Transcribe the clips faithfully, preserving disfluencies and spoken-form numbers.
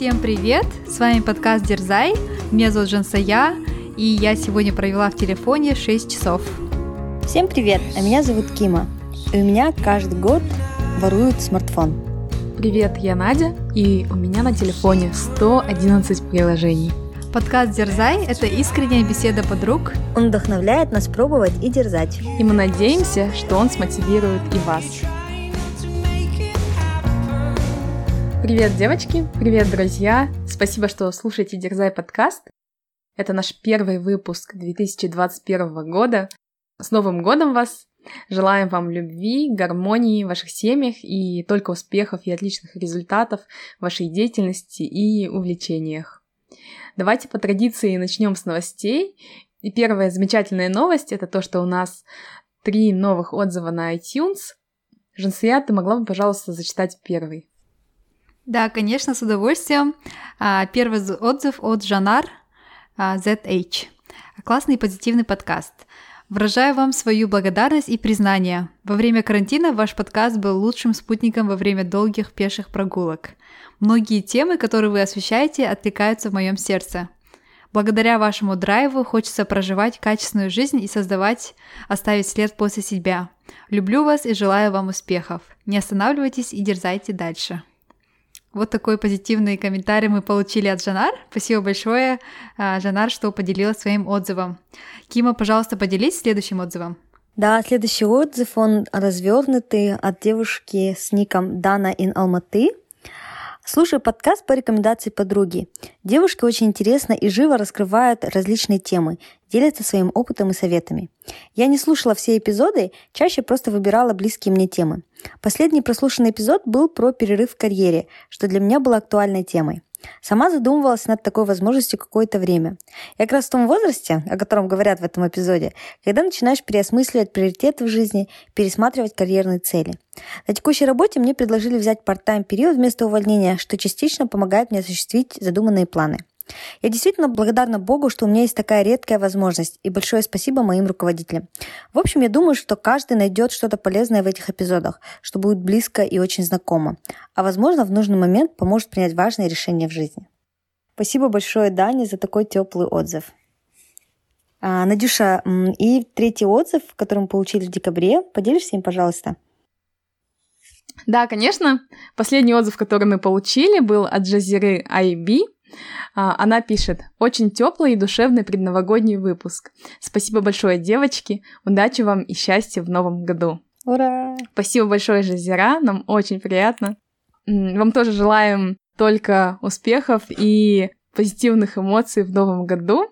Всем привет! С вами подкаст Дерзай, меня зовут Жансая, и я сегодня провела в телефоне шесть часов. Всем привет, а меня зовут Кима, и у меня каждый год воруют смартфон. Привет, я Надя, и у меня на телефоне сто одиннадцать приложений. Подкаст «Дерзай» — это искренняя беседа подруг. Он вдохновляет нас пробовать и дерзать. И мы надеемся, что он смотивирует и вас. Привет, девочки! Привет, друзья! Спасибо, что слушаете «Дерзай» подкаст. Это наш первый выпуск две тысячи двадцать первого года. С Новым годом вас! Желаем вам любви, гармонии в ваших семьях и только успехов и отличных результатов в вашей деятельности и увлечениях. Давайте по традиции начнем с новостей. И первая замечательная новость — это то, что у нас три новых отзыва на iTunes. Жансия, ты могла бы, пожалуйста, зачитать первый? Да, конечно, с удовольствием. Первый отзыв от Жанар зэт эйч. Классный и позитивный подкаст. Выражаю вам свою благодарность и признание. Во время карантина ваш подкаст был лучшим спутником во время долгих пеших прогулок. Многие темы, которые вы освещаете, откликаются в моем сердце. Благодаря вашему драйву хочется проживать качественную жизнь и создавать, оставить след после себя. Люблю вас и желаю вам успехов. Не останавливайтесь и дерзайте дальше. Вот такой позитивный комментарий мы получили от Жанар. Спасибо большое, Жанар, что поделилась своим отзывом. Кима, пожалуйста, поделись следующим отзывом. Да, следующий отзыв, он развернутый от девушки с ником Дана in Алматы. Слушаю подкаст по рекомендации подруги. Девушки очень интересно и живо раскрывают различные темы, делятся своим опытом и советами. Я не слушала все эпизоды, чаще просто выбирала близкие мне темы. Последний прослушанный эпизод был про перерыв в карьере, что для меня было актуальной темой. Сама задумывалась над такой возможностью какое-то время. Я как раз в том возрасте, о котором говорят в этом эпизоде, когда начинаешь переосмысливать приоритеты в жизни, пересматривать карьерные цели. На текущей работе мне предложили взять парт-тайм период вместо увольнения, что частично помогает мне осуществить задуманные планы. Я действительно благодарна Богу, что у меня есть такая редкая возможность, и большое спасибо моим руководителям. В общем, я думаю, что каждый найдет что-то полезное в этих эпизодах, что будет близко и очень знакомо, а, возможно, в нужный момент поможет принять важные решения в жизни. Спасибо большое, Дане, за такой теплый отзыв. А, Надюша, и третий отзыв, который мы получили в декабре, поделишься им, пожалуйста. Да, конечно. Последний отзыв, который мы получили, был от Жазиры Айби. Она пишет: «Очень теплый и душевный предновогодний выпуск. Спасибо большое, девочки. Удачи вам и счастья в новом году». Ура! Спасибо большое, Жазира. Нам очень приятно. Вам тоже желаем только успехов и позитивных эмоций в новом году.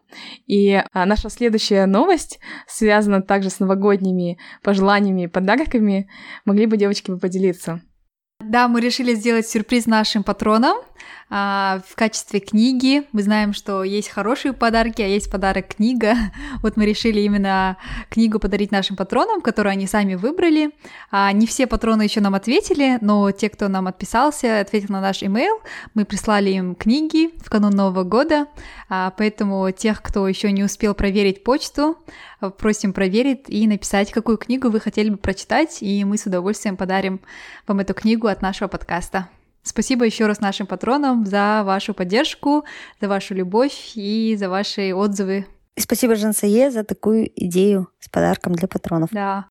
И наша следующая новость связана также с новогодними пожеланиями и подарками. Могли бы, девочки, вы поделиться? Да, мы решили сделать сюрприз нашим патронам а, в качестве книги. Мы знаем, что есть хорошие подарки, а есть подарок книга. Вот мы решили именно книгу подарить нашим патронам, которую они сами выбрали. А, не все патроны еще нам ответили, но те, кто нам отписался, ответил на наш имейл. Мы прислали им книги в канун Нового года, а, поэтому тех, кто еще не успел проверить почту, просим проверить и написать, какую книгу вы хотели бы прочитать, и мы с удовольствием подарим вам эту книгу от нашего подкаста. Спасибо еще раз нашим патронам за вашу поддержку, за вашу любовь и за ваши отзывы. И спасибо Жансае за такую идею с подарком для патронов. Да.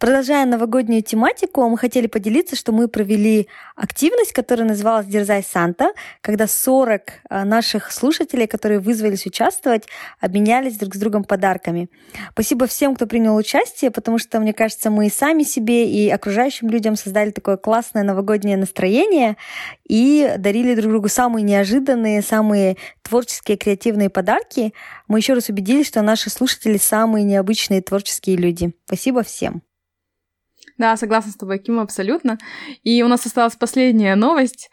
Продолжая новогоднюю тематику, мы хотели поделиться, что мы провели активность, которая называлась «Дерзай Санта», когда сорок наших слушателей, которые вызвались участвовать, обменялись друг с другом подарками. Спасибо всем, кто принял участие, потому что, мне кажется, мы и сами себе, и окружающим людям создали такое классное новогоднее настроение и дарили друг другу самые неожиданные, самые творческие, креативные подарки. Мы еще раз убедились, что наши слушатели самые необычные творческие люди. Спасибо всем. Да, согласна с тобой, Ким, абсолютно. И у нас осталась последняя новость.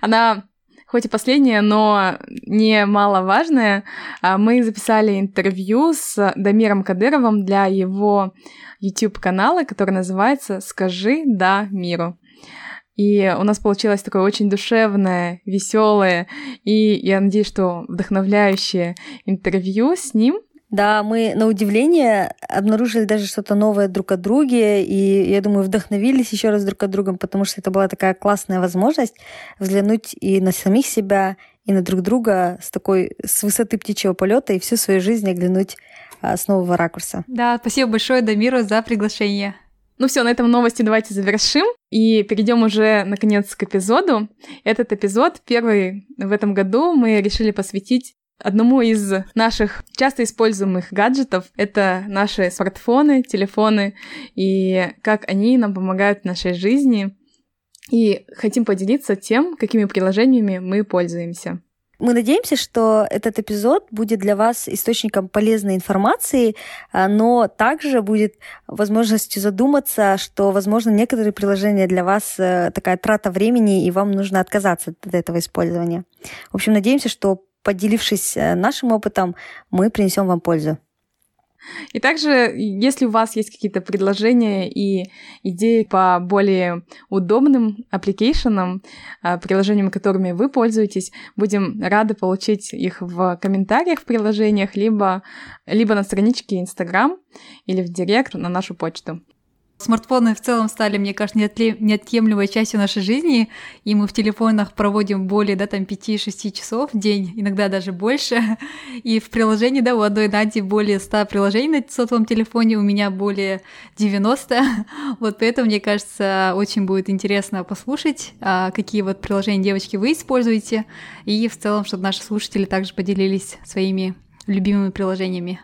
Она, хоть и последняя, но немаловажная. Мы записали интервью с Дамиром Кадыровым для его YouTube-канала, который называется «Скажи да миру». И у нас получилось такое очень душевное, веселое и, я надеюсь, что вдохновляющее интервью с ним. Да, мы на удивление обнаружили даже что-то новое друг от друга, и, я думаю, вдохновились еще раз друг от другом, потому что это была такая классная возможность взглянуть и на самих себя, и на друг друга с такой, с высоты птичьего полета и всю свою жизнь оглянуть а, с нового ракурса. Да, спасибо большое, Дамиру, за приглашение. Ну все, на этом новости давайте завершим и перейдем уже, наконец, к эпизоду. Этот эпизод, первый в этом году, мы решили посвятить одному из наших часто используемых гаджетов. Это наши смартфоны, телефоны и как они нам помогают в нашей жизни. И хотим поделиться тем, какими приложениями мы пользуемся. Мы надеемся, что этот эпизод будет для вас источником полезной информации, но также будет возможностью задуматься, что, возможно, некоторые приложения для вас такая трата времени, и вам нужно отказаться от этого использования. В общем, надеемся, что, поделившись нашим опытом, мы принесем вам пользу. И также, если у вас есть какие-то предложения и идеи по более удобным аппликейшенам, приложениям, которыми вы пользуетесь, будем рады получить их в комментариях в приложениях, либо, либо на страничке Instagram или в директ на нашу почту. Смартфоны в целом стали, мне кажется, неотъемлемой частью нашей жизни, и мы в телефонах проводим более, да, там, пять-шесть часов в день, иногда даже больше, и в приложении, да, у одной Нади более ста приложений на сотовом телефоне, у меня более девяносто, вот поэтому, мне кажется, очень будет интересно послушать, какие вот приложения, девочки, вы используете, и в целом, чтобы наши слушатели также поделились своими любимыми приложениями.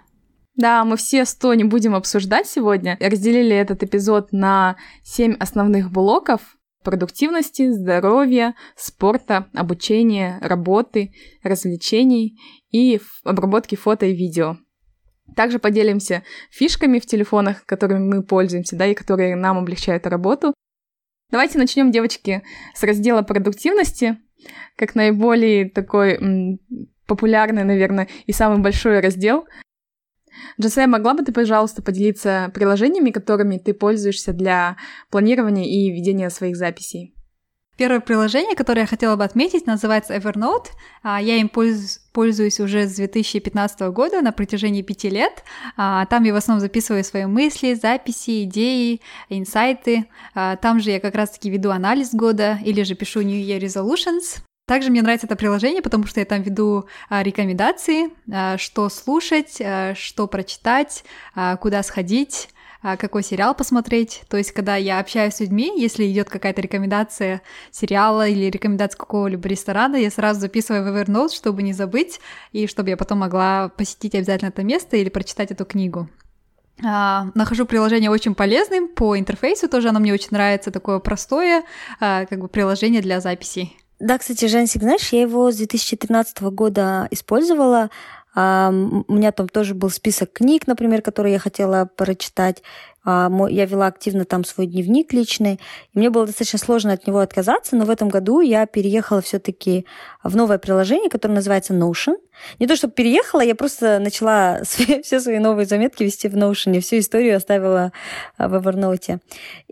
Да, мы все сто не будем обсуждать сегодня. Разделили этот эпизод на семь основных блоков: продуктивности, здоровья, спорта, обучения, работы, развлечений и обработки фото и видео. Также поделимся фишками в телефонах, которыми мы пользуемся, да, и которые нам облегчают работу. Давайте начнем, девочки, с раздела продуктивности, как наиболее такой м- популярный, наверное, и самый большой раздел. Жансая, могла бы ты, пожалуйста, поделиться приложениями, которыми ты пользуешься для планирования и ведения своих записей? Первое приложение, которое я хотела бы отметить, называется Evernote. Я им пользуюсь, пользуюсь уже с две тысячи пятнадцатого года на протяжении пяти лет. Там я в основном записываю свои мысли, записи, идеи, инсайты. Там же я как раз-таки веду анализ года или же пишу New Year Resolutions. Также мне нравится это приложение, потому что я там веду рекомендации, что слушать, что прочитать, куда сходить, какой сериал посмотреть. То есть, когда я общаюсь с людьми, если идет какая-то рекомендация сериала или рекомендация какого-либо ресторана, я сразу записываю в Evernote, чтобы не забыть, и чтобы я потом могла посетить обязательно это место или прочитать эту книгу. Uh, нахожу приложение очень полезным по интерфейсу, тоже оно мне очень нравится, такое простое uh, как бы приложение для записей. Да, кстати, Жансик, знаешь, я его с две тысячи тринадцатого года использовала. У меня там тоже был список книг, например, которые я хотела прочитать. Я вела активно там свой дневник личный. И мне было достаточно сложно от него отказаться, но в этом году я переехала все-таки в новое приложение, которое называется Notion. Не то чтобы переехала, я просто начала свои, все свои новые заметки вести в Notion, и всю историю оставила в Evernote.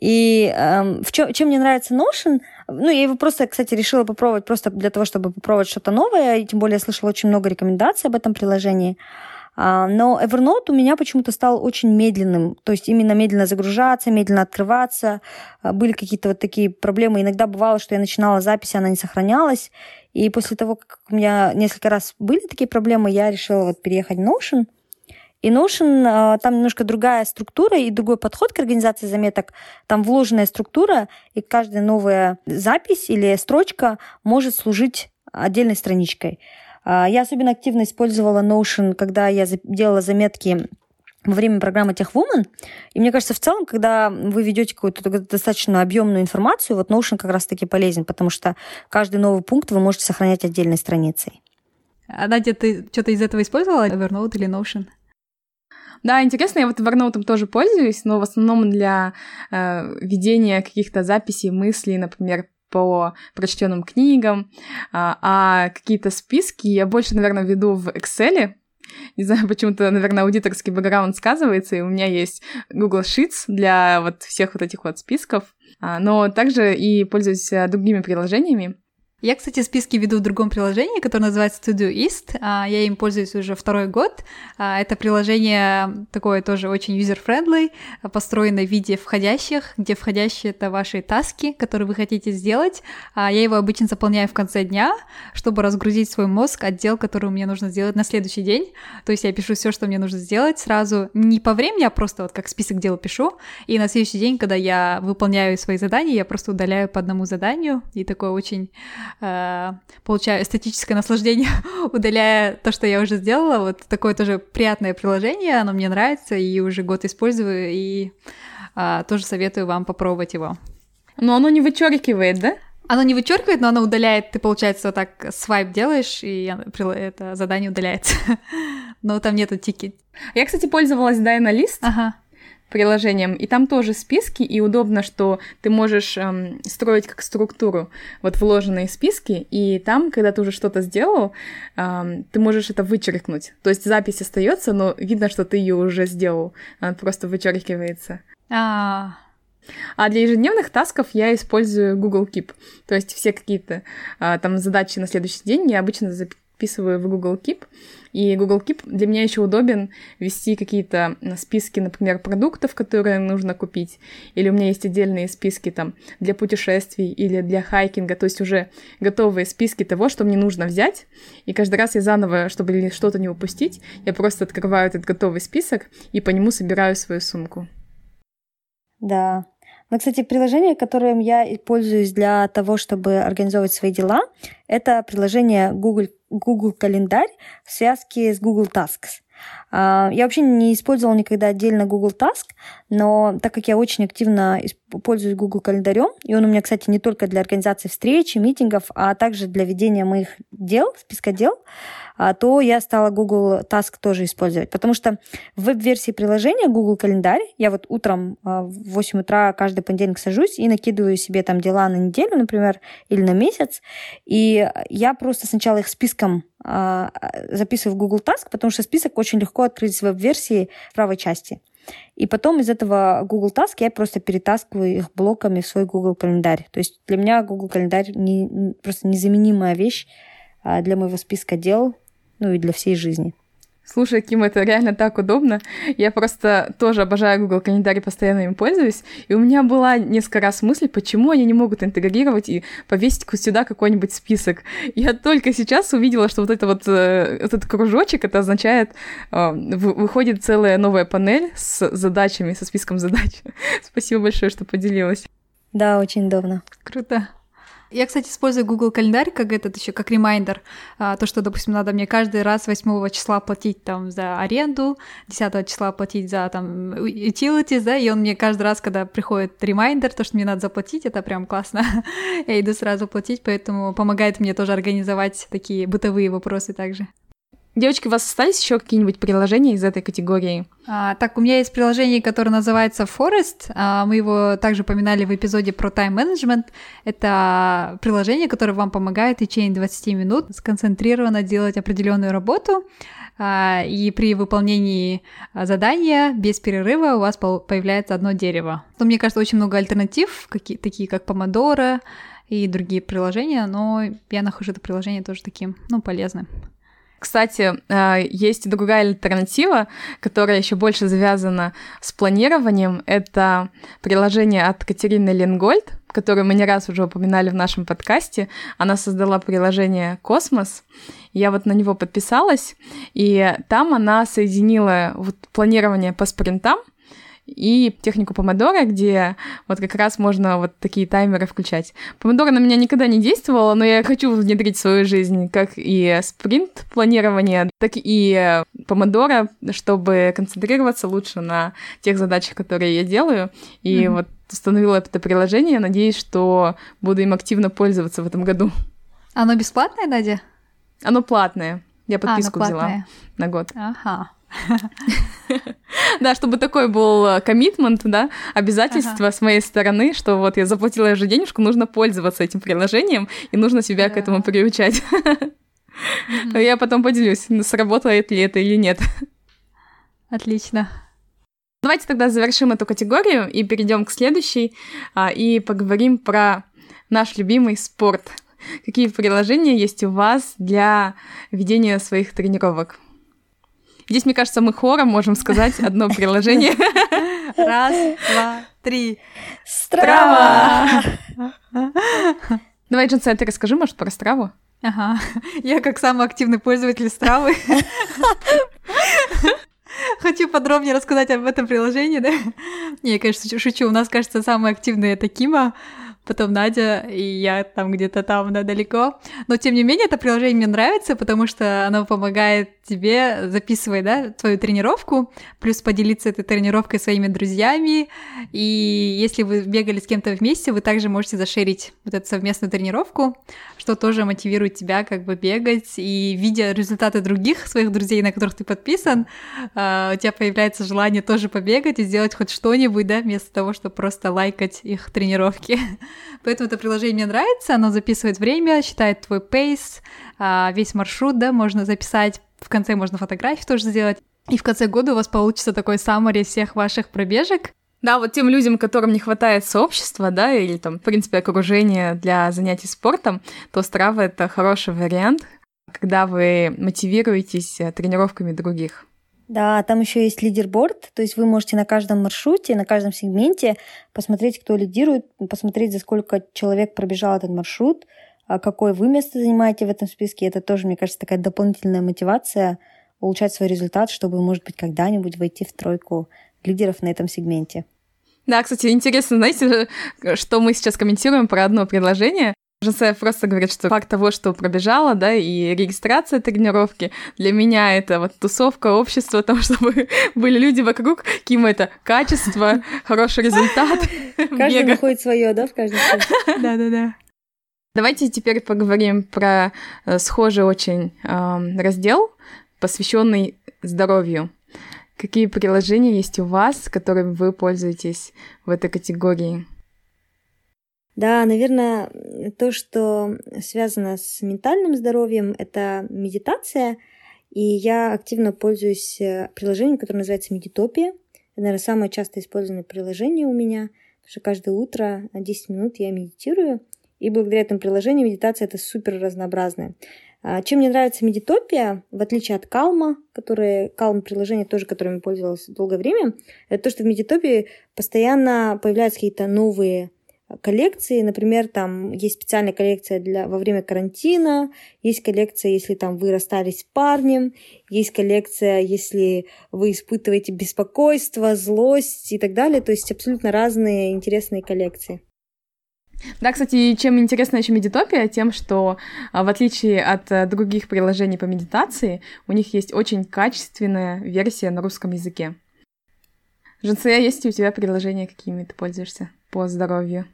И э, в чем, чем мне нравится Notion? Ну, я его просто, кстати, решила попробовать просто для того, чтобы попробовать что-то новое, и тем более я слышала очень много рекомендаций об этом приложении. Но Evernote у меня почему-то стал очень медленным, то есть именно медленно загружаться, медленно открываться. Были какие-то вот такие проблемы. Иногда бывало, что я начинала запись, она не сохранялась. И после того, как у меня несколько раз были такие проблемы, я решила вот переехать в Notion. И Notion, там немножко другая структура и другой подход к организации заметок. Там вложенная структура, и каждая новая запись или строчка может служить отдельной страничкой. Я особенно активно использовала Notion, когда я делала заметки во время программы TechWoman. И мне кажется, в целом, когда вы ведете какую-то достаточно объемную информацию, вот Notion как раз-таки полезен, потому что каждый новый пункт вы можете сохранять отдельной страницей. А, Надя, ты что-то из этого использовала? Evernote или Notion? Да, интересно, я вот Evernote тоже пользуюсь, но в основном для э, ведения каких-то записей, мыслей, например, по прочтенным книгам, а, а какие-то списки я больше, наверное, веду в Excel. Не знаю, почему-то, наверное, аудиторский бэкграунд сказывается, и у меня есть Google Sheets для вот всех вот этих вот списков, а, но также и пользуюсь другими приложениями. Я, кстати, списки веду в другом приложении, которое называется Todoist. Я им пользуюсь уже второй год. Это приложение такое тоже очень user-friendly, построено в виде входящих, где входящие — это ваши таски, которые вы хотите сделать. Я его обычно заполняю в конце дня, чтобы разгрузить свой мозг от дел, которые мне нужно сделать на следующий день. То есть я пишу все, что мне нужно сделать сразу, не по времени, а просто вот как список дел пишу. И на следующий день, когда я выполняю свои задания, я просто удаляю по одному заданию. И такое очень... получаю эстетическое наслаждение, удаляя то, что я уже сделала. Вот такое тоже приятное приложение, оно мне нравится, и уже год использую, и а, тоже советую вам попробовать его. Но оно не вычеркивает, да? Оно не вычеркивает, но оно удаляет, ты, получается, вот так свайп делаешь, и это задание удаляется. Но там нету тикет. Я, кстати, пользовалась Dynalist. Ага. Приложением, и там тоже списки, и удобно, что ты можешь эм, строить как структуру вот вложенные списки, и там, когда ты уже что-то сделал, эм, ты можешь это вычеркнуть. То есть запись остается, но видно, что ты ее уже сделал, она просто вычеркивается. А-а-а. А для ежедневных тасков я использую Google Keep, то есть все какие-то э, там задачи на следующий день я обычно записываю. Вписываю в Google Keep, и Google Keep для меня еще удобен вести какие-то списки, например, продуктов, которые нужно купить, или у меня есть отдельные списки там для путешествий или для хайкинга, то есть уже готовые списки того, что мне нужно взять, и каждый раз я заново, чтобы что-то не упустить, я просто открываю этот готовый список и по нему собираю свою сумку. Да. Но, кстати, приложение, которым я пользуюсь для того, чтобы организовывать свои дела, это приложение Google, Google Calendar в связке с Google Tasks. Я вообще не использовала никогда отдельно Google Task, но так как я очень активно пользуюсь Google календарем, и он у меня, кстати, не только для организации встреч и митингов, а также для ведения моих дел, списка дел, то я стала Google Task тоже использовать. Потому что в веб-версии приложения Google календарь я вот утром в восемь утра каждый понедельник сажусь и накидываю себе там дела на неделю, например, или на месяц, и я просто сначала их списком записываю в Google Task, потому что список очень легко открыть в веб-версии в правой части. И потом из этого Google Task я просто перетаскиваю их блоками в свой Google календарь. То есть для меня Google календарь не, просто незаменимая вещь для моего списка дел, ну и для всей жизни. Слушай, Ким, это реально так удобно. Я просто тоже обожаю Google календарь и постоянно им пользуюсь. И у меня была несколько раз мысль, почему они не могут интегрировать и повесить сюда какой-нибудь список. Я только сейчас увидела, что вот, это вот, вот этот кружочек, это означает, выходит целая новая панель с задачами, со списком задач. Спасибо большое, что поделилась. Да, очень удобно. Круто. Я, кстати, использую Google календарь как этот еще как ремайндер, то, что, допустим, надо мне каждый раз восьмого числа платить там за аренду, десятого числа платить за там utilities, да, и он мне каждый раз, когда приходит ремайндер, то, что мне надо заплатить, это прям классно, я иду сразу платить, поэтому помогает мне тоже организовать такие бытовые вопросы также. Девочки, у вас остались еще какие-нибудь приложения из этой категории? А, так, у меня есть приложение, которое называется Forest. А, мы его также упоминали в эпизоде про тайм-менеджмент. Это приложение, которое вам помогает в течение двадцати минут сконцентрированно делать определенную работу. А, и при выполнении задания без перерыва у вас появляется одно дерево. Но, мне кажется, очень много альтернатив, какие, такие как Pomodoro и другие приложения, но я нахожу это приложение тоже таким, ну, полезным. Кстати, есть другая альтернатива, которая еще больше завязана с планированием. Это приложение от Катерины Ленгольд, которую мы не раз уже упоминали в нашем подкасте. Она создала приложение «Космос». Я вот на него подписалась, и там она соединила вот планирование по спринтам и технику Помодоро, где вот как раз можно вот такие таймеры включать. Помодоро на меня никогда не действовало, но я хочу внедрить в свою жизнь как и спринт-планирование, так и Помодоро, чтобы концентрироваться лучше на тех задачах, которые я делаю. И mm-hmm. вот установила это приложение. Надеюсь, что буду им активно пользоваться в этом году. Оно бесплатное, Надя? Оно платное. Я подписку а, взяла на год. Ага. Да, чтобы такой был коммитмент, да, обязательство ага. с моей стороны, что вот я заплатила уже денежку, нужно пользоваться этим приложением, и нужно себя да. к этому приучать. Mm-hmm. Я потом поделюсь, сработает ли это или нет. Отлично. Давайте тогда завершим эту категорию и перейдем к следующей, и поговорим про наш любимый спорт. какие приложения есть у вас для ведения своих тренировок? Здесь, мне кажется, мы хором можем сказать одно приложение. Раз, два, три. Strava! Давай, Джансая, ты расскажи, может, про Страву? Ага. Я как самый активный пользователь Стравы хочу подробнее рассказать об этом приложении, да? Не, я, конечно, шучу. У нас, кажется, самые активные это Кима, потом Надя, и я там где-то там, да, далеко. Но, тем не менее, это приложение мне нравится, потому что оно помогает тебе записывать, да, твою тренировку, плюс поделиться этой тренировкой своими друзьями. И если вы бегали с кем-то вместе, вы также можете зашерить вот эту совместную тренировку, что тоже мотивирует тебя как бы бегать. И видя результаты других своих друзей, на которых ты подписан, у тебя появляется желание тоже побегать и сделать хоть что-нибудь, да, вместо того, чтобы просто лайкать их тренировки. Поэтому это приложение мне нравится, оно записывает время, считает твой пейс, весь маршрут, да, можно записать, в конце можно фотографии тоже сделать. И в конце года у вас получится такой саммари всех ваших пробежек. Да, вот тем людям, которым не хватает сообщества, да, или там, в принципе, окружения для занятий спортом, то Strava — это хороший вариант, когда вы мотивируетесь тренировками других. Да, там еще есть лидерборд, то есть вы можете на каждом маршруте, на каждом сегменте посмотреть, кто лидирует, посмотреть, за сколько человек пробежал этот маршрут, какое вы место занимаете в этом списке. Это тоже, мне кажется, такая дополнительная мотивация улучшать свой результат, чтобы, может быть, когда-нибудь войти в тройку лидеров на этом сегменте. Да, кстати, интересно, знаете, что мы сейчас комментируем про одно предложение? Жансая просто говорит, что факт того, что пробежала, да, и регистрация тренировки, для меня это вот тусовка, общество, там, чтобы были люди вокруг. Кима — это качество, хороший результат. Каждый находит свое, да, в каждом случае? Да-да-да. Давайте теперь поговорим про схожий очень раздел, посвященный здоровью. Какие приложения есть у вас, которыми вы пользуетесь в этой категории? Да, наверное, то, что связано с ментальным здоровьем, это медитация. И я активно пользуюсь приложением, которое называется Meditopia. Это, наверное, самое часто используемое приложение у меня, потому что каждое утро на десять минут я медитирую. И благодаря этому приложению медитация это супер разнообразная. Чем мне нравится Meditopia, в отличие от Calm, которое Calm приложение тоже, которым я пользовалась долгое время, это то, что в Meditopia постоянно появляются какие-то новые коллекции, например, там есть специальная коллекция для, во время карантина, есть коллекция, если там вы расстались с парнем, есть коллекция, если вы испытываете беспокойство, злость и так далее, то есть абсолютно разные интересные коллекции. Да, кстати, чем интересна еще Meditopia, тем, что в отличие от других приложений по медитации, у них есть очень качественная версия на русском языке. Жансая, есть ли у тебя приложения, какими ты пользуешься по здоровью?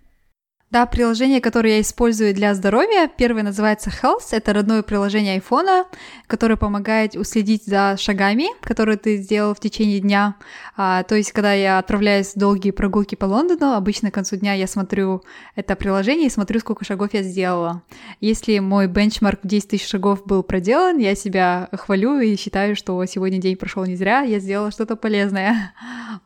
Да, приложение, которое я использую для здоровья, первое называется Health, это родное приложение айфона, которое помогает уследить за шагами, которые ты сделал в течение дня. А, то есть, когда я отправляюсь в долгие прогулки по Лондону, обычно к концу дня я смотрю это приложение и смотрю, сколько шагов я сделала. Если мой бенчмарк десять тысяч шагов был проделан, я себя хвалю и считаю, что сегодня день прошел не зря, я сделала что-то полезное.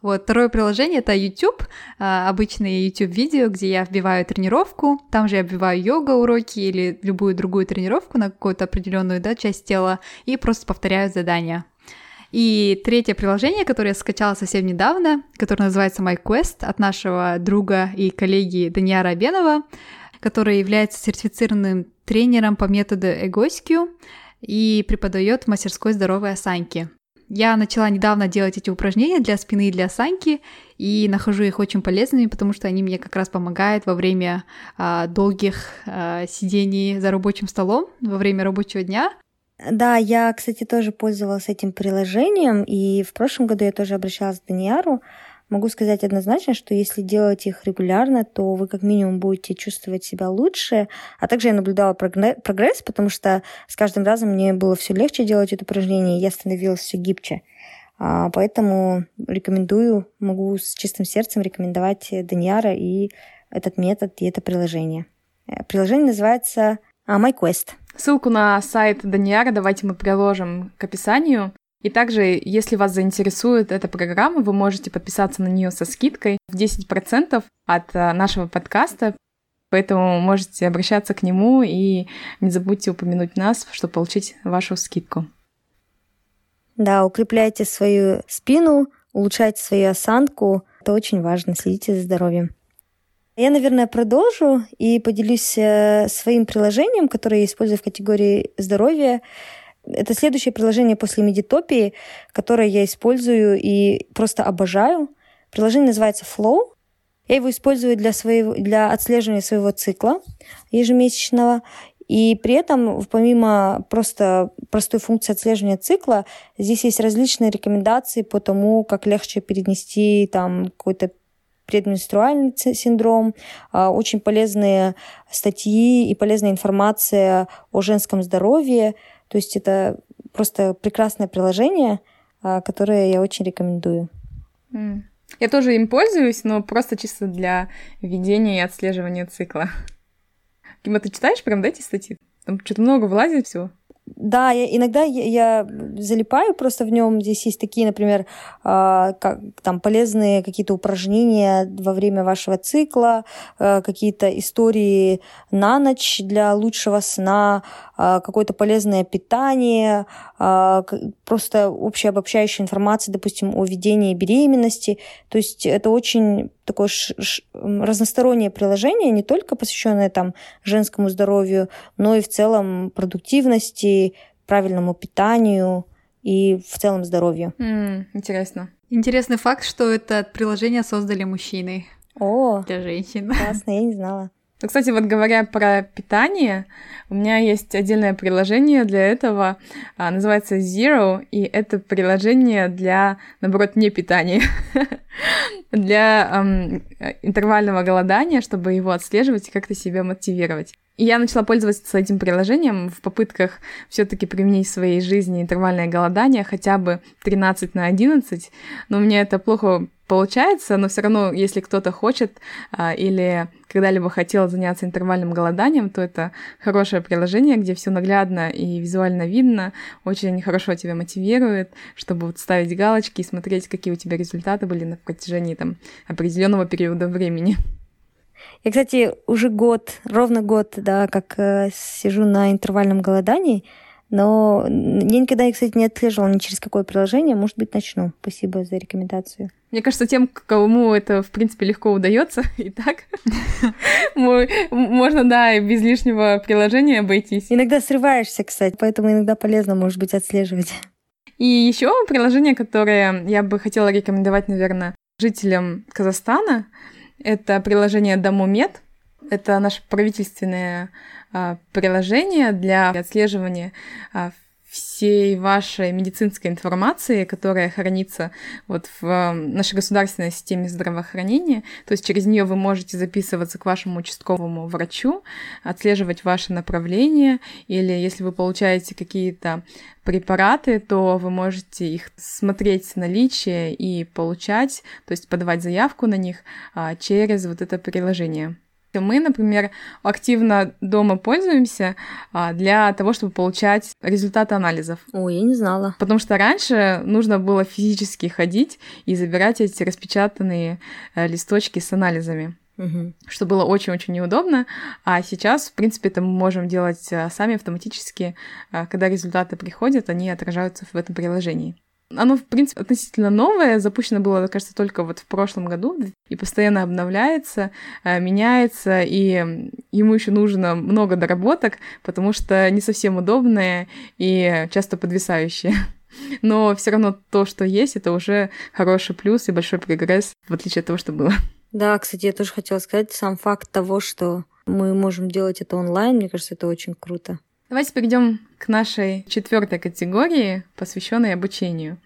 Вот, второе приложение — это YouTube, а, обычные YouTube-видео, где я вбиваю тренировку, там же я вбиваю йога-уроки или любую другую тренировку на какую-то определенную, да, часть тела и просто повторяю задания. И третье приложение, которое я скачала совсем недавно, которое называется MyQuest от нашего друга и коллеги Даниара Абенова, который является сертифицированным тренером по методу эгоскью и преподает в мастерской здоровой осанки. Я начала недавно делать эти упражнения для спины и для осанки, и нахожу их очень полезными, потому что они мне как раз помогают во время а, долгих а, сидений за рабочим столом, во время рабочего дня. Да, я, кстати, тоже пользовалась этим приложением, и в прошлом году я тоже обращалась к Даниару. Могу сказать однозначно, что если делать их регулярно, то вы как минимум будете чувствовать себя лучше. А также я наблюдала прогресс, потому что с каждым разом мне было все легче делать это упражнение, и я становилась все гибче. Поэтому рекомендую, могу с чистым сердцем рекомендовать Даниара и этот метод, и это приложение. Приложение называется MyQuest. Ссылку на сайт Даниара давайте мы приложим к описанию. И также, если вас заинтересует эта программа, вы можете подписаться на нее со скидкой в десять процентов от нашего подкаста. Поэтому можете обращаться к нему и не забудьте упомянуть нас, чтобы получить вашу скидку. Да, укрепляйте свою спину, улучшайте свою осанку. Это очень важно, следите за здоровьем. Я, наверное, продолжу и поделюсь своим приложением, которое я использую в категории здоровья. Это следующее приложение после Meditopia, которое я использую и просто обожаю. Приложение называется Flow. Я его использую для, своего, для отслеживания своего цикла ежемесячного. И при этом, помимо просто простой функции отслеживания цикла, здесь есть различные рекомендации по тому, как легче перенести там, какой-то предменструальный синдром, очень полезные статьи и полезная информация о женском здоровье. То есть это просто прекрасное приложение, которое я очень рекомендую. Я тоже им пользуюсь, но просто чисто для ведения и отслеживания цикла. Кима, ты читаешь прям, да, эти статьи? Там что-то много вылазит всего. Да, я, иногда я, я залипаю просто в нем. Здесь есть такие, например, э, как, там, полезные какие-то упражнения во время вашего цикла, э, какие-то истории на ночь для лучшего сна, э, какое-то полезное питание, э, просто общеобобщающая информация, допустим, о ведении беременности. То есть это очень такое ш- ш- разностороннее приложение, не только посвященное там, женскому здоровью, но и в целом продуктивности, правильному питанию и в целом здоровью. Mm, интересно. Интересный факт, что это приложение создали мужчины. О, для женщин. Классно, я не знала. Ну, кстати, вот говоря про питание, у меня есть отдельное приложение для этого, называется Zero, и это приложение для, наоборот, не питания, для эм, интервального голодания, чтобы его отслеживать и как-то себя мотивировать. И я начала пользоваться этим приложением в попытках все-таки применить в своей жизни интервальное голодание хотя бы тринадцать на одиннадцать, но у меня это плохо получается, но все равно, если кто-то хочет а, или когда-либо хотел заняться интервальным голоданием, то это хорошее приложение, где все наглядно и визуально видно, очень хорошо тебя мотивирует, чтобы вот ставить галочки и смотреть, какие у тебя результаты были на протяжении там, определенного периода времени. Я, кстати, уже год, ровно год, да, как э, сижу на интервальном голодании, но я никогда, кстати, не отслеживала ни через какое приложение, может быть, начну. Спасибо за рекомендацию. Мне кажется, тем, кому это, в принципе, легко удается, и так можно, да, без лишнего приложения обойтись. Иногда срываешься, кстати, поэтому иногда полезно, может быть, отслеживать. И еще приложение, которое я бы хотела рекомендовать, наверное, жителям Казахстана, это приложение «Домумед». Это наше правительственное а, приложение для отслеживания а, всей вашей медицинской информации, которая хранится вот в а, нашей государственной системе здравоохранения. То есть через нее вы можете записываться к вашему участковому врачу, отслеживать ваше направление, или если вы получаете какие-то препараты, то вы можете их смотреть наличие и получать, то есть подавать заявку на них а, через вот это приложение. Мы, например, активно дома пользуемся для того, чтобы получать результаты анализов. Ой, я не знала. Потому что раньше нужно было физически ходить и забирать эти распечатанные листочки с анализами, угу. Что было очень-очень неудобно. А сейчас, в принципе, это мы можем делать сами автоматически. Когда результаты приходят, они отражаются в этом приложении. Оно, в принципе, относительно новое, запущено было, кажется, только вот в прошлом году, и постоянно обновляется, меняется, и ему еще нужно много доработок, потому что не совсем удобное и часто подвисающее. Но все равно то, что есть, это уже хороший плюс и большой прогресс, в отличие от того, что было. Да, кстати, я тоже хотела сказать, сам факт того, что мы можем делать это онлайн, мне кажется, это очень круто. Давайте перейдем к нашей четвертой категории, посвященной обучению.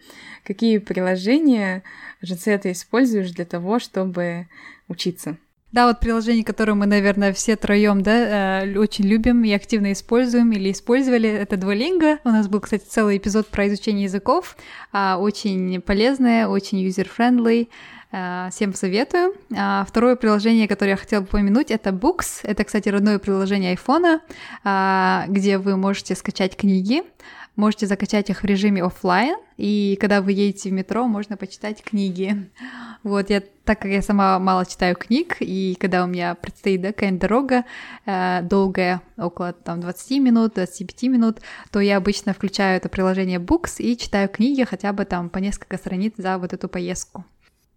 Какие приложения, Жансая, ты используешь для того, чтобы учиться? Да, вот приложение, которое мы, наверное, все троем, да, очень любим и активно используем или использовали, это Duolingo. У нас был, кстати, целый эпизод про изучение языков. Очень полезное, очень юзер-френдли. Всем советую. Второе приложение, которое я хотела бы упомянуть, это Books. Это, кстати, родное приложение iPhone, где вы можете скачать книги. Можете закачать их в режиме офлайн, и когда вы едете в метро, можно почитать книги. Вот, я, так как я сама мало читаю книг, и когда у меня предстоит, да, какая-нибудь дорога э, долгая, около там, двадцать минут, двадцать пять минут, то я обычно включаю это приложение Books и читаю книги хотя бы там по несколько страниц за вот эту поездку.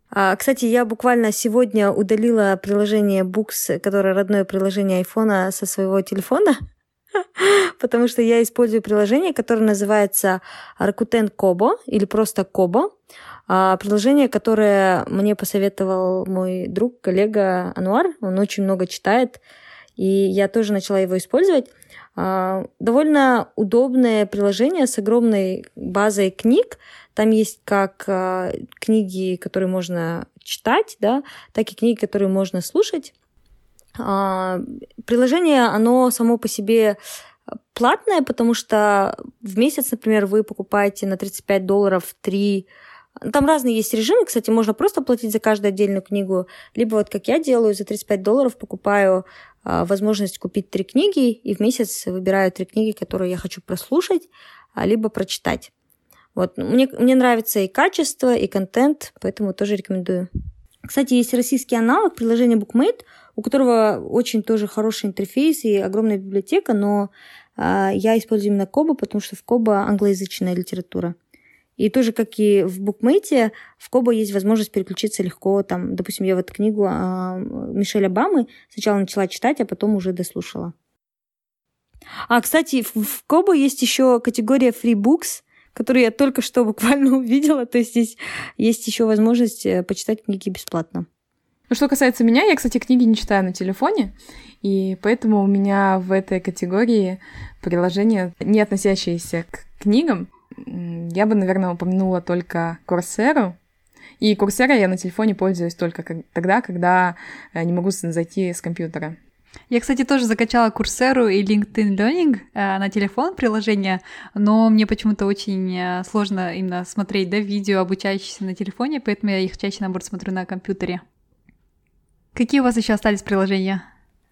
Кстати, я буквально сегодня удалила приложение Books, которое родное приложение айфона, со своего телефона, потому что я использую приложение, которое называется Rakuten Kobo или просто Kobo. Приложение, которое мне посоветовал мой друг, коллега Ануар. Он очень много читает, и я тоже начала его использовать. Довольно удобное приложение с огромной базой книг. Там есть как книги, которые можно читать, да, так и книги, которые можно слушать. Приложение, оно само по себе платное, потому что в месяц, например, вы покупаете на тридцать пять долларов три... Там разные есть режимы, кстати, можно просто платить за каждую отдельную книгу, либо вот как я делаю, за тридцать пять долларов покупаю возможность купить три книги и в месяц выбираю три книги, которые я хочу прослушать, либо прочитать. Вот. Мне, мне нравится и качество, и контент, поэтому тоже рекомендую. Кстати, есть российский аналог приложения BookMate, у которого очень тоже хороший интерфейс и огромная библиотека, но э, я использую именно Kobo, потому что в Kobo англоязычная литература. И тоже, как и в BookMate, в Kobo есть возможность переключиться легко. Там, допустим, я вот книгу э, Мишель Обамы сначала начала читать, а потом уже дослушала. А, кстати, в, в Kobo есть еще категория Free Books, которую я только что буквально увидела. То есть здесь есть еще возможность почитать книги бесплатно. Ну, что касается меня, я, кстати, книги не читаю на телефоне, и поэтому у меня в этой категории приложения, не относящиеся к книгам, я бы, наверное, упомянула только Coursera. И Coursera я на телефоне пользуюсь только тогда, когда не могу зайти с компьютера. Я, кстати, тоже закачала Coursera и LinkedIn Learning на телефон приложение, но мне почему-то очень сложно именно смотреть, да, видео, обучающиеся на телефоне, поэтому я их чаще, наоборот, смотрю на компьютере. Какие у вас еще остались приложения?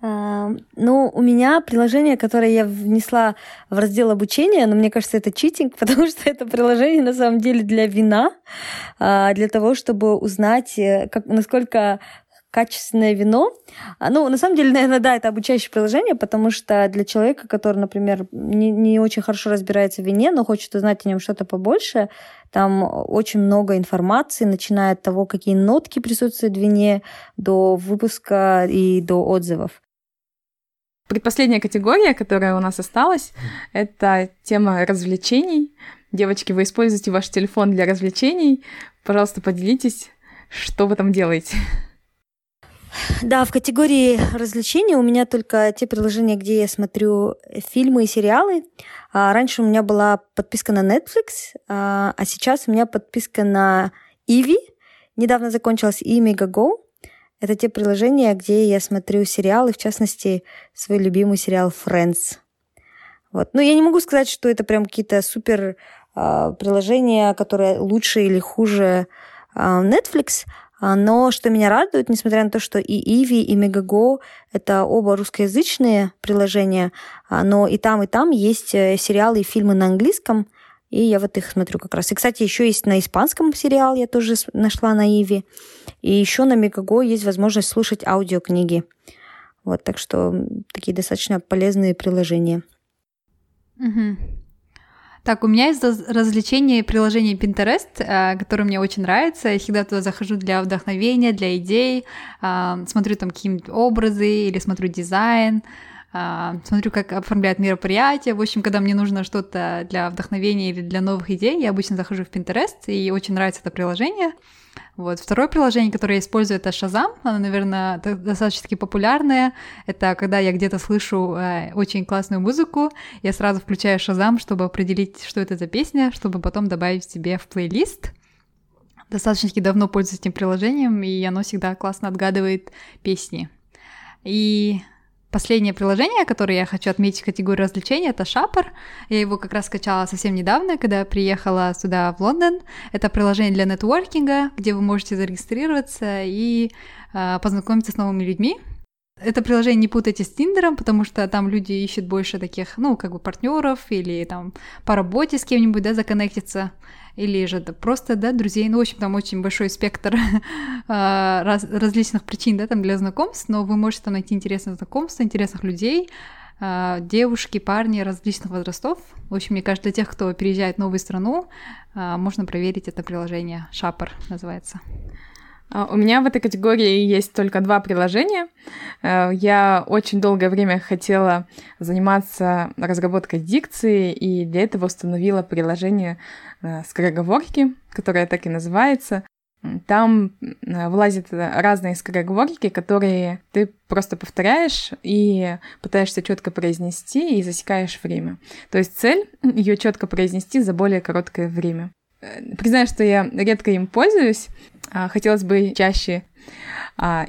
Ну, у меня приложение, которое я внесла в раздел обучения, но мне кажется, это читинг, потому что это приложение на самом деле для вина, для того, чтобы узнать, как, насколько качественное вино. Ну, на самом деле, наверное, да, это обучающее приложение, потому что для человека, который, например, не, не очень хорошо разбирается в вине, но хочет узнать о нем что-то побольше, там очень много информации, начиная от того, какие нотки присутствуют в вине, до выпуска и до отзывов. Предпоследняя категория, которая у нас осталась, это тема развлечений. Девочки, вы используете ваш телефон для развлечений. Пожалуйста, поделитесь, что вы там делаете. Да, в категории развлечений у меня только те приложения, где я смотрю фильмы и сериалы. Раньше у меня была подписка на Netflix, а сейчас у меня подписка на Иви. Недавно закончилась и Мегаго. Это те приложения, где я смотрю сериалы, в частности, свой любимый сериал Friends. Вот. Но я не могу сказать, что это прям какие-то супер приложения, которые лучше или хуже Netflix. Но что меня радует, несмотря на то, что и Иви, и Мегаго — это оба русскоязычные приложения, но и там, и там есть сериалы и фильмы на английском, и я вот их смотрю как раз. И, кстати, еще есть на испанском сериал, я тоже нашла на Иви, и еще на Мегаго есть возможность слушать аудиокниги. Вот, так что такие достаточно полезные приложения. Угу. Так, у меня есть развлечение приложение Pinterest, которое мне очень нравится. Я всегда туда захожу для вдохновения, для идей, смотрю там какие-нибудь образы или смотрю дизайн, смотрю, как оформляют мероприятия. В общем, когда мне нужно что-то для вдохновения или для новых идей, я обычно захожу в Pinterest, и очень нравится это приложение. Вот. Второе приложение, которое я использую, это Shazam. Оно, наверное, достаточно популярное. Это когда я где-то слышу э, очень классную музыку, я сразу включаю Shazam, чтобы определить, что это за песня, чтобы потом добавить себе в плейлист. Достаточно давно пользуюсь этим приложением, и оно всегда классно отгадывает песни. И последнее приложение, которое я хочу отметить в категории развлечений, это Shaper. Я его как раз скачала совсем недавно, когда приехала сюда в Лондон. Это приложение для нетворкинга, где вы можете зарегистрироваться и э, познакомиться с новыми людьми. Это приложение не путайте с Тиндером, потому что там люди ищут больше таких, ну, как бы партнеров или там по работе с кем-нибудь, да, законнектиться, или же да, просто, да, друзей. Ну, в общем, там очень большой спектр раз, различных причин, да, там для знакомств, но вы можете там найти интересные знакомства, интересных людей, девушки, парни различных возрастов. В общем, мне кажется, для тех, кто переезжает в новую страну, можно проверить это приложение. Shaper называется. У меня в этой категории есть только два приложения. Я очень долгое время хотела заниматься разработкой дикции, и для этого установила приложение «Скороговорки», которое так и называется. Там вылазят разные скороговорки, которые ты просто повторяешь и пытаешься четко произнести, и засекаешь время. То есть цель — ее четко произнести за более короткое время. Признаю, что я редко им пользуюсь, хотелось бы чаще.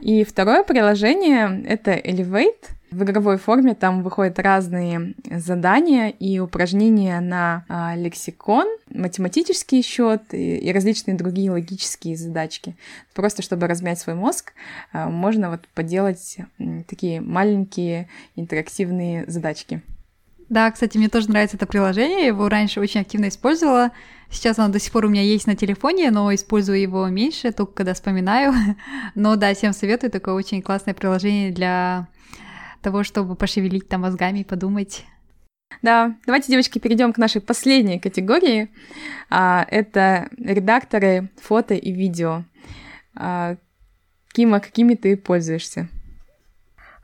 И второе приложение — это Elevate. В игровой форме там выходят разные задания и упражнения на лексикон, математический счет и различные другие логические задачки. Просто чтобы размять свой мозг, можно вот поделать такие маленькие интерактивные задачки. Да, кстати, мне тоже нравится это приложение, я его раньше очень активно использовала. Сейчас оно до сих пор у меня есть на телефоне, но использую его меньше, только когда вспоминаю. Но да, всем советую, такое очень классное приложение для того, чтобы пошевелить там мозгами, подумать. Да, давайте, девочки, перейдем к нашей последней категории. Это редакторы фото и видео. Кима, какими ты пользуешься?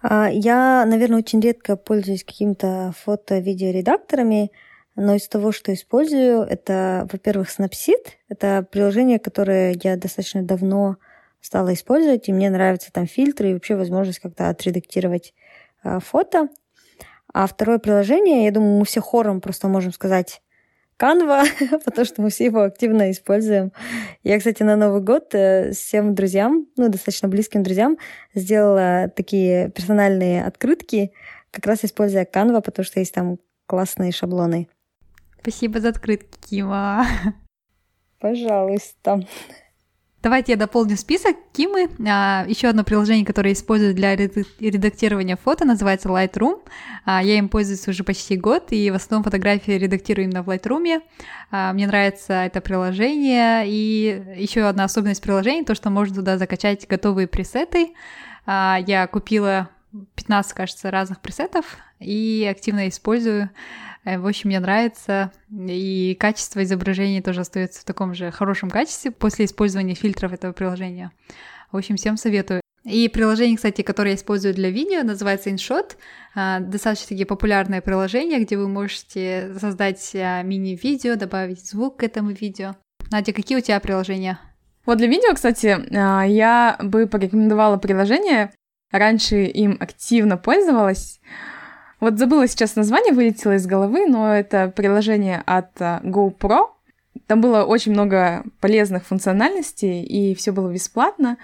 Я, наверное, очень редко пользуюсь какими-то фото-видеоредакторами, но из того, что использую, это, во-первых, Snapseed. Это приложение, которое я достаточно давно стала использовать, и мне нравятся там фильтры и вообще возможность как-то отредактировать фото. А второе приложение, я думаю, мы все хором просто можем сказать Canva, потому что мы все его активно используем. Я, кстати, на Новый год всем друзьям, ну, достаточно близким друзьям, сделала такие персональные открытки, как раз используя Canva, потому что есть там классные шаблоны. Спасибо за открытки, Кима. Пожалуйста. Давайте я дополню список Кимы. А, еще одно приложение, которое использую для редактирования фото, называется Lightroom. А, я им пользуюсь уже почти год, и в основном фотографии редактирую именно в Lightroom. А, мне нравится это приложение. И еще одна особенность приложения, то, что можно туда закачать готовые пресеты. А, я купила пятнадцать, кажется, разных пресетов и активно использую. В общем, мне нравится, и качество изображения тоже остается в таком же хорошем качестве после использования фильтров этого приложения. В общем, всем советую. И приложение, кстати, которое я использую для видео, называется InShot. Достаточно-таки популярное приложение, где вы можете создать мини-видео, добавить звук к этому видео. Надя, какие у тебя приложения? Вот для видео, кстати, я бы порекомендовала приложение. Раньше им активно пользовалась. Вот забыла сейчас название, вылетело из головы, но это приложение от GoPro. Там было очень много полезных функциональностей, и все было бесплатно.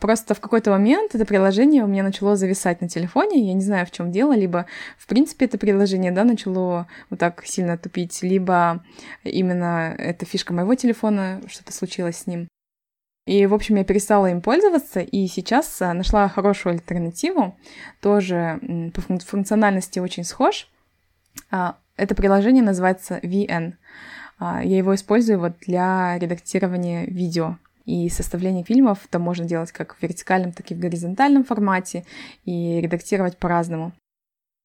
Просто в какой-то момент это приложение у меня начало зависать на телефоне. Я не знаю, в чем дело. Либо, в принципе, это приложение, да, начало вот так сильно тупить, либо именно эта фишка моего телефона, что-то случилось с ним. И, в общем, я перестала им пользоваться, и сейчас нашла хорошую альтернативу, тоже по функциональности очень схож. Это приложение называется ви эн. Я его использую вот для редактирования видео и составления фильмов. Там можно делать как в вертикальном, так и в горизонтальном формате и редактировать по-разному.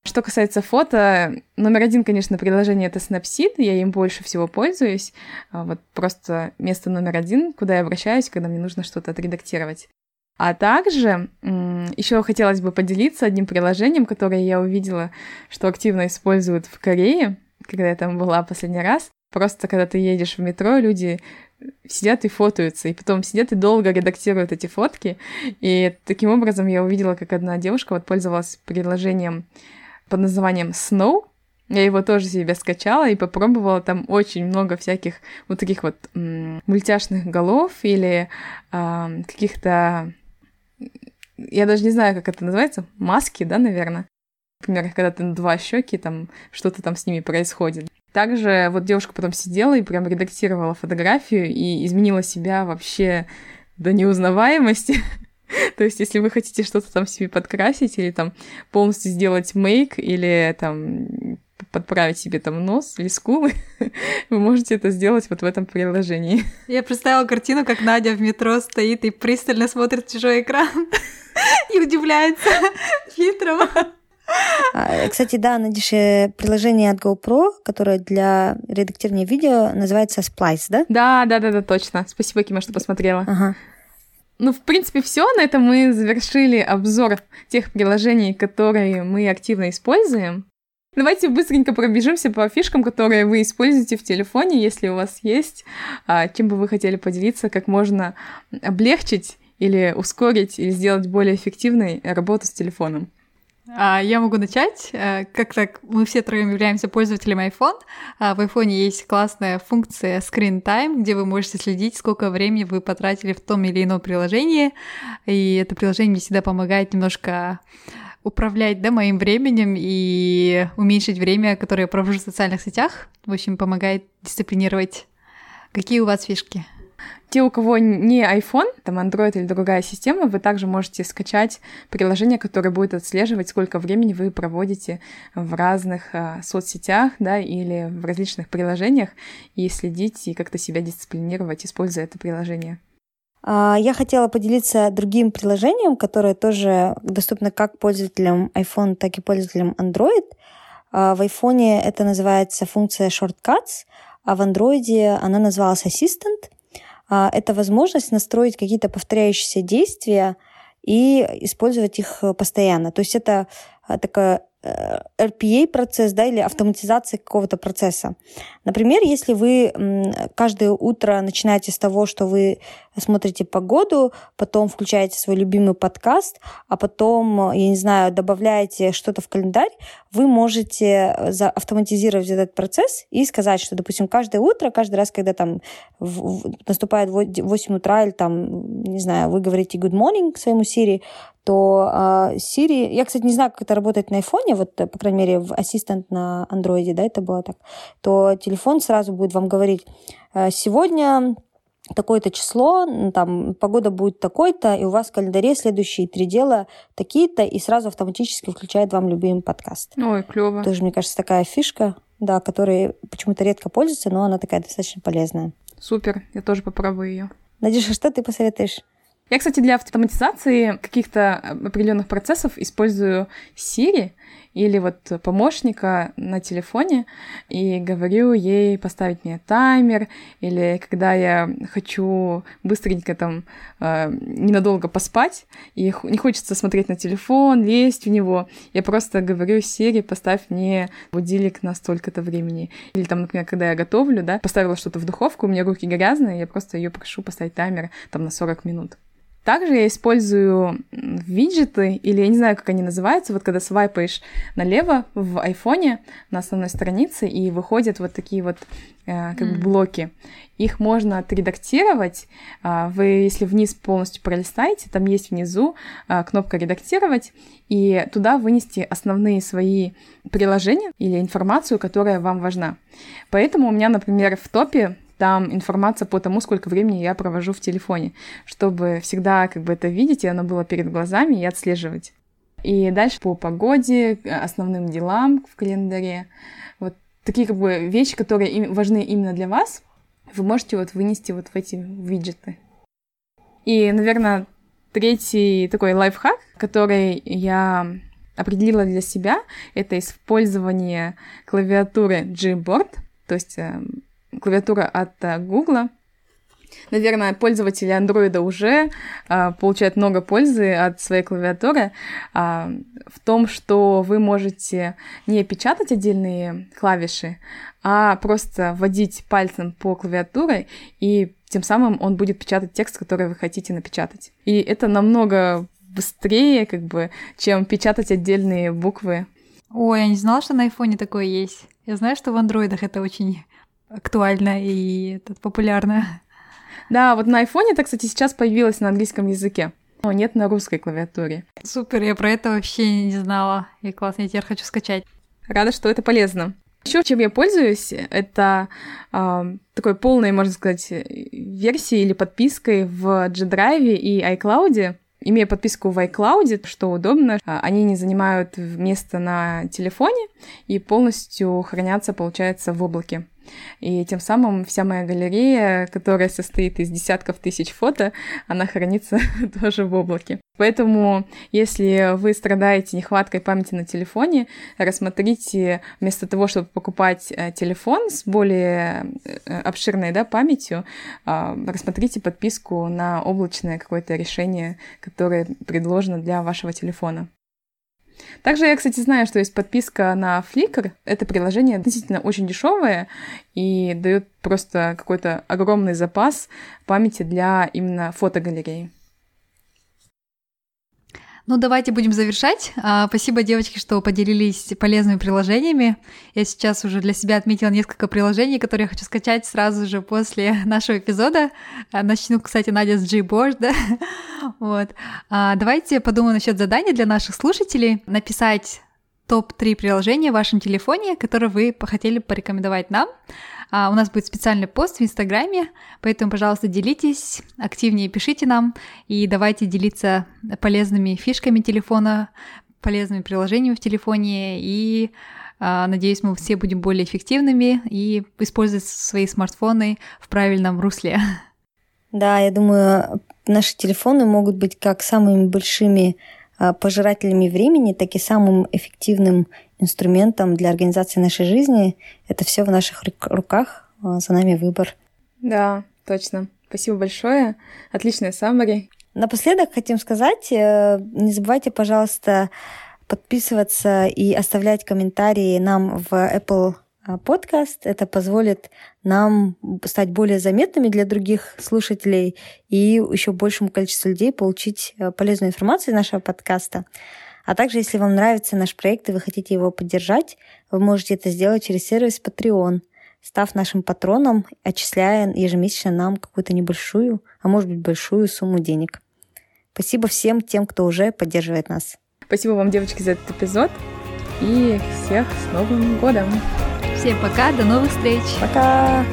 Что касается фото, номер один, конечно, приложение — это Snapseed, я им больше всего пользуюсь, вот просто место номер один, куда я обращаюсь, когда мне нужно что-то отредактировать. А также еще хотелось бы поделиться одним приложением, которое я увидела, что активно используют в Корее, когда я там была последний раз. Просто когда ты едешь в метро, люди сидят и фотаются, и потом сидят и долго редактируют эти фотки. И таким образом я увидела, как одна девушка вот пользовалась приложением под названием Snow. Я его тоже себе скачала и попробовала. Там очень много всяких вот таких вот м- мультяшных голов или э, каких-то... Я даже не знаю, как это называется. Маски, да, наверное? Например, когда ты на два щеки, там что-то там с ними происходит. Также вот девушка потом сидела и прям редактировала фотографию и изменила себя вообще до неузнаваемости. То есть, если вы хотите что-то там себе подкрасить или там полностью сделать мейк или там подправить себе там нос или скулы, вы можете это сделать вот в этом приложении. Я представила картину, как Надя в метро стоит и пристально смотрит в чужой экран и удивляется фильтром. Кстати, да, Надюш, приложение от GoPro, которое для редактирования видео, называется Splice, да? Да, да, да, да, точно. Спасибо, Кима, что посмотрела. Ага. Ну, в принципе, все. На этом мы завершили обзор тех приложений, которые мы активно используем. Давайте быстренько пробежимся по фишкам, которые вы используете в телефоне, если у вас есть. Чем бы вы хотели поделиться, как можно облегчить или ускорить, или сделать более эффективной работу с телефоном? Я могу начать. Как так, мы все трое являемся пользователем iPhone. В iPhone есть классная функция Screen Time, где вы можете следить, сколько времени вы потратили в том или ином приложении. И это приложение мне всегда помогает немножко управлять, да, моим временем и уменьшить время, которое я провожу в социальных сетях. В общем, помогает дисциплинировать. Какие у вас фишки? Те, у кого не iPhone, там Android или другая система, вы также можете скачать приложение, которое будет отслеживать, сколько времени вы проводите в разных а, соцсетях, да, или в различных приложениях, и следить, и как-то себя дисциплинировать, используя это приложение. Я хотела поделиться другим приложением, которое тоже доступно как пользователям iPhone, так и пользователям Android. В iPhone это называется функция Shortcuts, а в Android она называлась Assistant. Это возможность настроить какие-то повторяющиеся действия и использовать их постоянно. То есть это такая эр пи эй процесс, да, или автоматизация какого-то процесса. Например, если вы каждое утро начинаете с того, что вы смотрите погоду, потом включаете свой любимый подкаст, а потом, я не знаю, добавляете что-то в календарь, вы можете автоматизировать этот процесс и сказать, что, допустим, каждое утро, каждый раз, когда там наступает восемь утра или там, не знаю, вы говорите good morning своему Siri, то uh, Siri... Я, кстати, не знаю, как это работает на iPhone, вот, по крайней мере, в Assistant на Android, да, это было так, то телефон сразу будет вам говорить, сегодня такое-то число, там, погода будет такой-то, и у вас в календаре следующие три дела такие-то, и сразу автоматически включает вам любимый подкаст. Ой, клево. Тоже, мне кажется, такая фишка, да, которой почему-то редко пользуется, но она такая достаточно полезная. Супер, я тоже попробую ее. Надюша, что ты посоветуешь? Я, кстати, для автоматизации каких-то определенных процессов использую Siri или вот помощника на телефоне и говорю ей поставить мне таймер, или когда я хочу быстренько там э, ненадолго поспать и не хочется смотреть на телефон, лезть в него, я просто говорю Siri, поставь мне будильник на столько-то времени. Или там, например, когда я готовлю, да, поставила что-то в духовку, у меня руки грязные, я просто ее прошу поставить таймер там на сорок минут. Также я использую виджеты, или я не знаю, как они называются, вот когда свайпаешь налево в айфоне на основной странице, и выходят вот такие вот э, как бы блоки. Их можно отредактировать. Вы, если вниз полностью пролистаете, там есть внизу кнопка «Редактировать», и туда вынести основные свои приложения или информацию, которая вам важна. Поэтому у меня, например, в топе там информация по тому, сколько времени я провожу в телефоне, чтобы всегда как бы это видеть, и оно было перед глазами, и отслеживать. И дальше по погоде, основным делам в календаре. Вот такие как бы вещи, которые важны именно для вас, вы можете вот вынести вот в эти виджеты. И, наверное, третий такой лайфхак, который я определила для себя, это использование клавиатуры Gboard, то есть... клавиатура от Гугла. Наверное, пользователи Андроида уже а, получают много пользы от своей клавиатуры а, в том, что вы можете не печатать отдельные клавиши, а просто вводить пальцем по клавиатуре, и тем самым он будет печатать текст, который вы хотите напечатать. И это намного быстрее, как бы, чем печатать отдельные буквы. Ой, я не знала, что на айфоне такое есть. Я знаю, что в андроидах это очень... актуально и это популярно. Да, вот на айфоне это, кстати, сейчас появилось на английском языке, но нет на русской клавиатуре. Супер, я про это вообще не знала. И классно, я теперь хочу скачать. Рада, что это полезно. Еще чем я пользуюсь, это э, такой полной, можно сказать, версией или подпиской в G-Drive и iCloud. имея подписку в iCloud, что удобно, они не занимают место на телефоне и полностью хранятся, получается, в облаке. И тем самым вся моя галерея, которая состоит из десятков тысяч фото, она хранится тоже в облаке. Поэтому, если вы страдаете нехваткой памяти на телефоне, рассмотрите, вместо того, чтобы покупать телефон с более обширной, да, памятью, рассмотрите подписку на облачное какое-то решение, которое предложено для вашего телефона. Также я, кстати, знаю, что есть подписка на Flickr. Это приложение действительно очень дешевое и дает просто какой-то огромный запас памяти для именно фотогалереи. Ну, давайте будем завершать. Спасибо, девочки, что поделились полезными приложениями. Я сейчас уже для себя отметила несколько приложений, которые я хочу скачать сразу же после нашего эпизода. Начну, кстати, Надя, с Gboard, да? Вот. Давайте подумаем насчет заданий для наших слушателей. Написать топ три приложения в вашем телефоне, которые вы хотели порекомендовать нам. А у нас будет специальный пост в Инстаграме, поэтому, пожалуйста, делитесь, активнее пишите нам и давайте делиться полезными фишками телефона, полезными приложениями в телефоне, и, а, надеюсь, мы все будем более эффективными и использовать свои смартфоны в правильном русле. Да, я думаю, наши телефоны могут быть как самыми большими пожирателями времени, так и самым эффективным инструментом для организации нашей жизни. Это все в наших руках, за нами выбор. Да, точно. Спасибо большое. Отличное саммари. Напоследок хотим сказать, не забывайте, пожалуйста, подписываться и оставлять комментарии нам в Apple Podcast. Это позволит нам стать более заметными для других слушателей и еще большему количеству людей получить полезную информацию из нашего подкаста. А также, если вам нравится наш проект и вы хотите его поддержать, вы можете это сделать через сервис Patreon, став нашим патроном, отчисляя ежемесячно нам какую-то небольшую, а может быть большую сумму денег. Спасибо всем тем, кто уже поддерживает нас. Спасибо вам, девочки, за этот эпизод. И всех с Новым годом! Всем пока, до новых встреч! Пока!